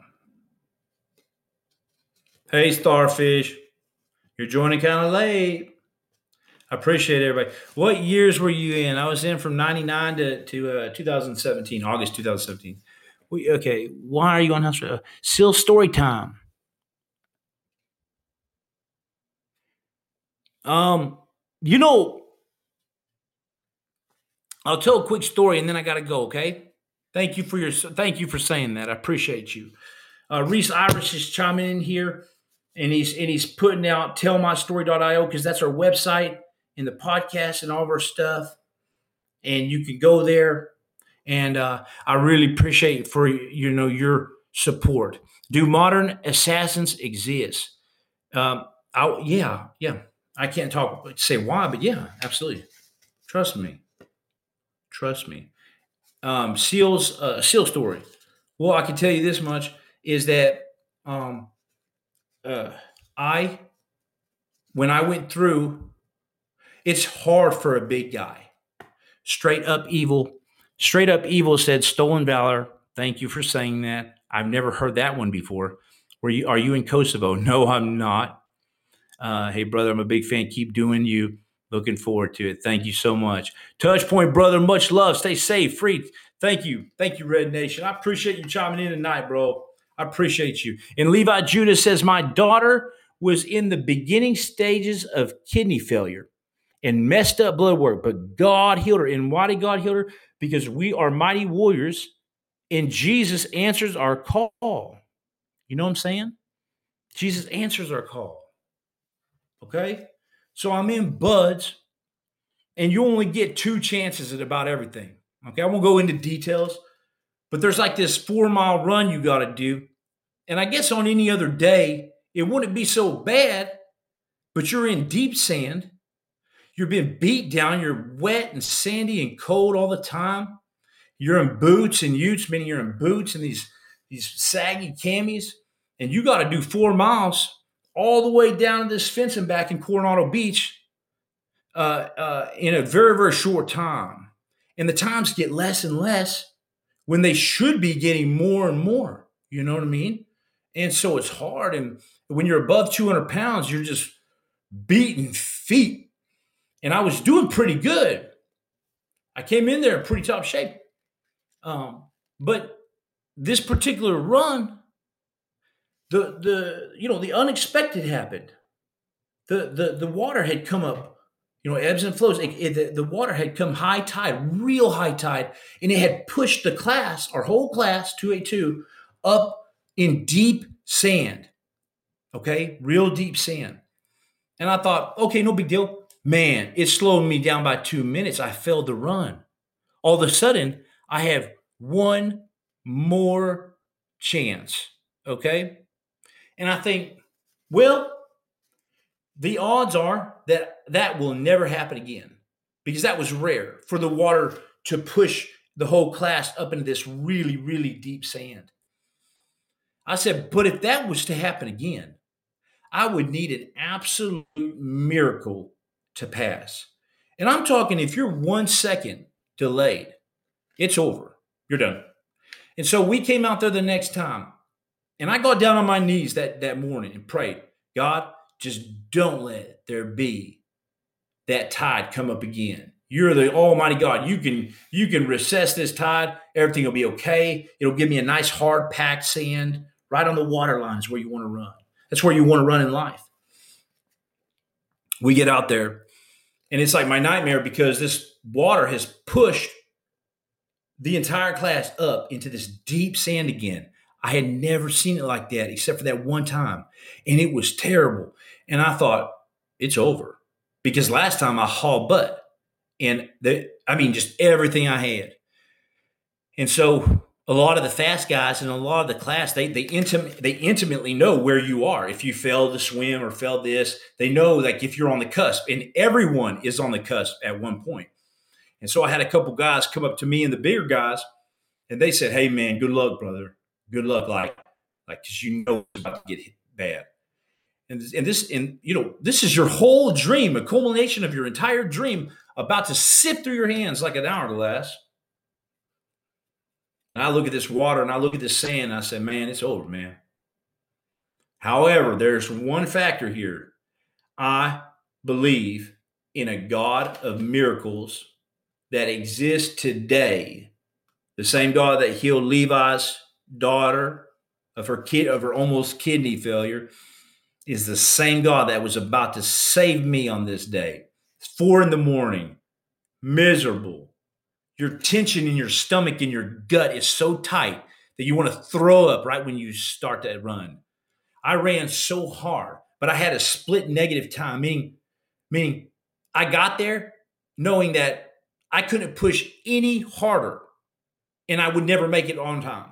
Hey, Starfish. You're joining kind of late. I appreciate everybody. What years were you in? I was in from ninety-nine to, to uh, two thousand seventeen, August two thousand seventeen. We, okay, why are you on house arrest? Uh, SEAL story time. Um, you know, I'll tell a quick story and then I got to go, okay? Thank you for your. Thank you for saying that. I appreciate you. Uh, Reese Irish is chiming in here, and he's, and he's putting out tell my story dot io because that's our website. In the podcast and all of our stuff, and you can go there. And uh, I really appreciate it for you know your support? Do modern assassins exist? Um, I, yeah, yeah. I can't talk say why, but yeah, absolutely. Trust me. Trust me. Um, SEALs, uh, SEAL story. Well, I can tell you this much is that um, uh, I, when I went through, it's hard for a big guy. Straight up evil. Straight up evil said stolen valor. Thank you for saying that. I've never heard that one before. Were you? Are you in Kosovo? No, I'm not. Uh, hey, brother, I'm a big fan. Keep doing you. Looking forward to it. Thank you so much. Touchpoint, brother. Much love. Stay safe. Free. Thank you. Thank you, Red Nation. I appreciate you chiming in tonight, bro. I appreciate you. And Levi Judah says, my daughter was in the beginning stages of kidney failure and messed up blood work, but God healed her. And why did God heal her? Because we are mighty warriors and Jesus answers our call. You know what I'm saying? Jesus answers our call. Okay? So I'm in buds, and you only get two chances at about everything. Okay, I won't go into details, but there's like this four-mile run you got to do. And I guess on any other day, it wouldn't be so bad, but you're in deep sand. You're being beat down. You're wet and sandy and cold all the time. You're in boots and utes, meaning you're in boots and these, these saggy camis, and you got to do four miles all the way down to this fence and back in Coronado Beach uh, uh, in a very, very short time. And the times get less and less when they should be getting more and more. You know what I mean? And so it's hard. And when you're above two hundred pounds, you're just beating feet. And I was doing pretty good. I came in there in pretty top shape. Um, but this particular run, The the you know the unexpected happened. The the the water had come up, you know, ebbs and flows. It, it, the, the water had come high tide, real high tide, and it had pushed the class, our whole class, two eighty-two, up in deep sand. Okay, real deep sand. And I thought, okay, no big deal. Man, it slowed me down by two minutes. I failed the run. All of a sudden, I have one more chance. Okay. And I think, well, the odds are that that will never happen again because that was rare for the water to push the whole class up into this really, really deep sand. I said, but if that was to happen again, I would need an absolute miracle to pass. And I'm talking if you're one second delayed, it's over. You're done. And so we came out there the next time. And I got down on my knees that, that morning and prayed, God, just don't let there be that tide come up again. You're the almighty God. You can you can recess this tide. Everything will be okay. It'll give me a nice hard packed sand right on the water lines where you want to run. That's where you want to run in life. We get out there, and it's like my nightmare because this water has pushed the entire class up into this deep sand again. I had never seen it like that except for that one time, and it was terrible. And I thought, it's over because last time I hauled butt, and the, I mean, just everything I had. And so a lot of the fast guys and a lot of the class, they they, intim- they intimately know where you are. If you fail to swim or fail this, they know like if you're on the cusp, and everyone is on the cusp at one point. And so I had a couple guys come up to me and the bigger guys, and they said, hey, man, good luck, brother. Good luck, like, like, because you know it's about to get hit bad, and and this, and you know, this is your whole dream, a culmination of your entire dream, about to sift through your hands like an hour to last. And I look at this water, and I look at this sand, and I say, man, it's over, man. However, there's one factor here. I believe in a God of miracles that exists today, the same God that healed Levi's daughter of her kid of her almost kidney failure is the same God that was about to save me on this day. It's four in the morning, miserable. Your tension in your stomach and your gut is so tight that you want to throw up right when you start that run. I ran so hard, but I had a split negative time, meaning, meaning I got there knowing that I couldn't push any harder and I would never make it on time.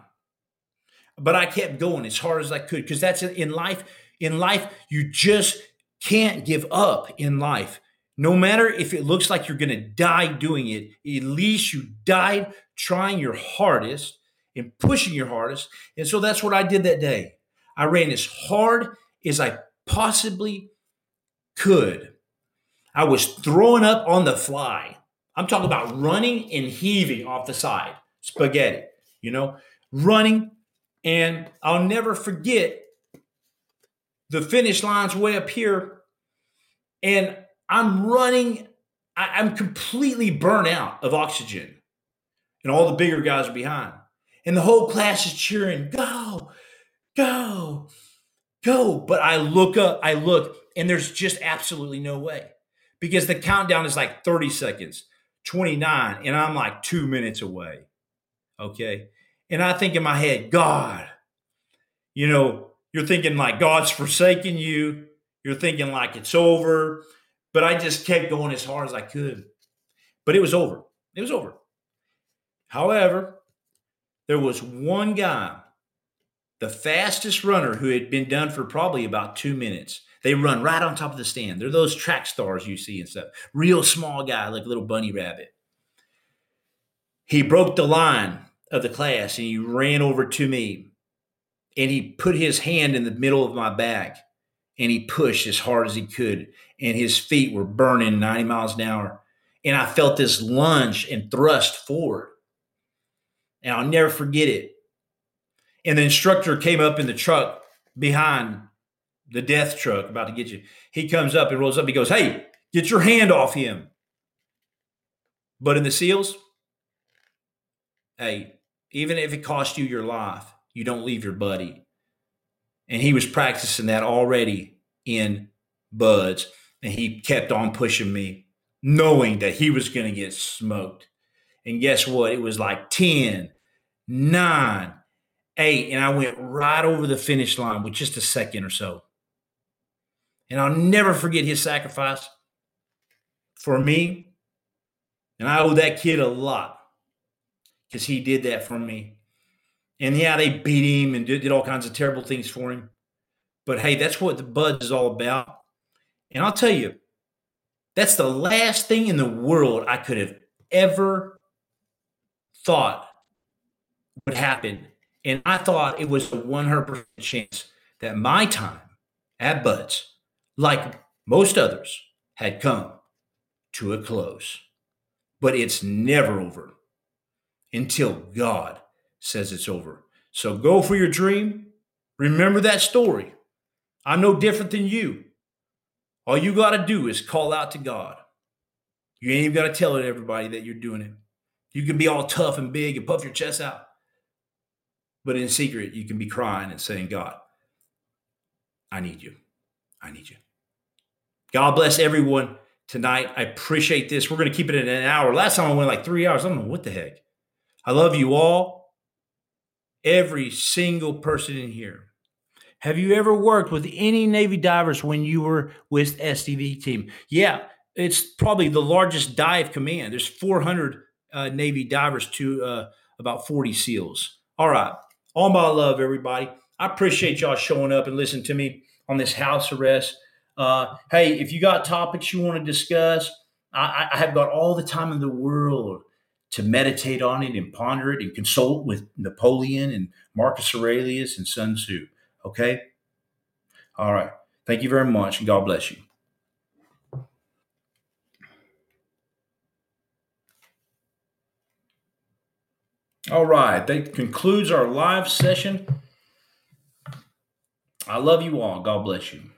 But I kept going as hard as I could, because that's in life. In life, you just can't give up in life. No matter if it looks like you're going to die doing it, at least you died trying your hardest and pushing your hardest. And so that's what I did that day. I ran as hard as I possibly could. I was throwing up on the fly. I'm talking about running and heaving off the side. Spaghetti, you know, running. And I'll never forget the finish line's way up here. And I'm running. I, I'm completely burnt out of oxygen. And all the bigger guys are behind. And the whole class is cheering, go, go, go. But I look up, I look, and there's just absolutely no way. Because the countdown is like thirty seconds, twenty-nine, and I'm like two minutes away. Okay. And I think in my head, God, you know, you're thinking like God's forsaken you. You're thinking like it's over. But I just kept going as hard as I could. But it was over. It was over. However, there was one guy, the fastest runner, who had been done for probably about two minutes. They run right on top of the stand. They're those track stars you see and stuff. Real small guy, like a little bunny rabbit. He broke the line of the class, and he ran over to me. And he put his hand in the middle of my back. And he pushed as hard as he could, and his feet were burning ninety miles an hour. And I felt this lunge and thrust forward. And I'll never forget it. And the instructor came up in the truck behind the death truck about to get you. He comes up and rolls up. He goes, hey, get your hand off him. But in the SEALs, hey, even if it costs you your life, you don't leave your buddy. And he was practicing that already in buds. And he kept on pushing me, knowing that he was going to get smoked. And guess what? It was like ten, nine, eight. And I went right over the finish line with just a second or so. And I'll never forget his sacrifice for me. And I owe that kid a lot, because he did that for me. And yeah, they beat him and did, did all kinds of terrible things for him. But hey, that's what the buds is all about. And I'll tell you, that's the last thing in the world I could have ever thought would happen. And I thought it was a one hundred percent chance that my time at buds, like most others, had come to a close. But it's never over until God says it's over. So go for your dream. Remember that story. I'm no different than you. All you got to do is call out to God. You ain't even got to tell everybody that you're doing it. You can be all tough and big and puff your chest out. But in secret, you can be crying and saying, God, I need you. I need you. God bless everyone tonight. I appreciate this. We're going to keep it in an hour. Last time I went like three hours. I don't know what the heck. I love you all. Every single person in here. Have you ever worked with any Navy divers when you were with S D V team? Yeah, it's probably the largest dive command. There's four hundred uh, Navy divers to uh, about forty SEALs. All right. All my love, everybody. I appreciate y'all showing up and listening to me on this house arrest. Uh, hey, if you got topics you want to discuss, I, I have got all the time in the world to meditate on it and ponder it and consult with Napoleon and Marcus Aurelius and Sun Tzu. Okay? All right. Thank you very much, and God bless you. All right. That concludes our live session. I love you all. God bless you.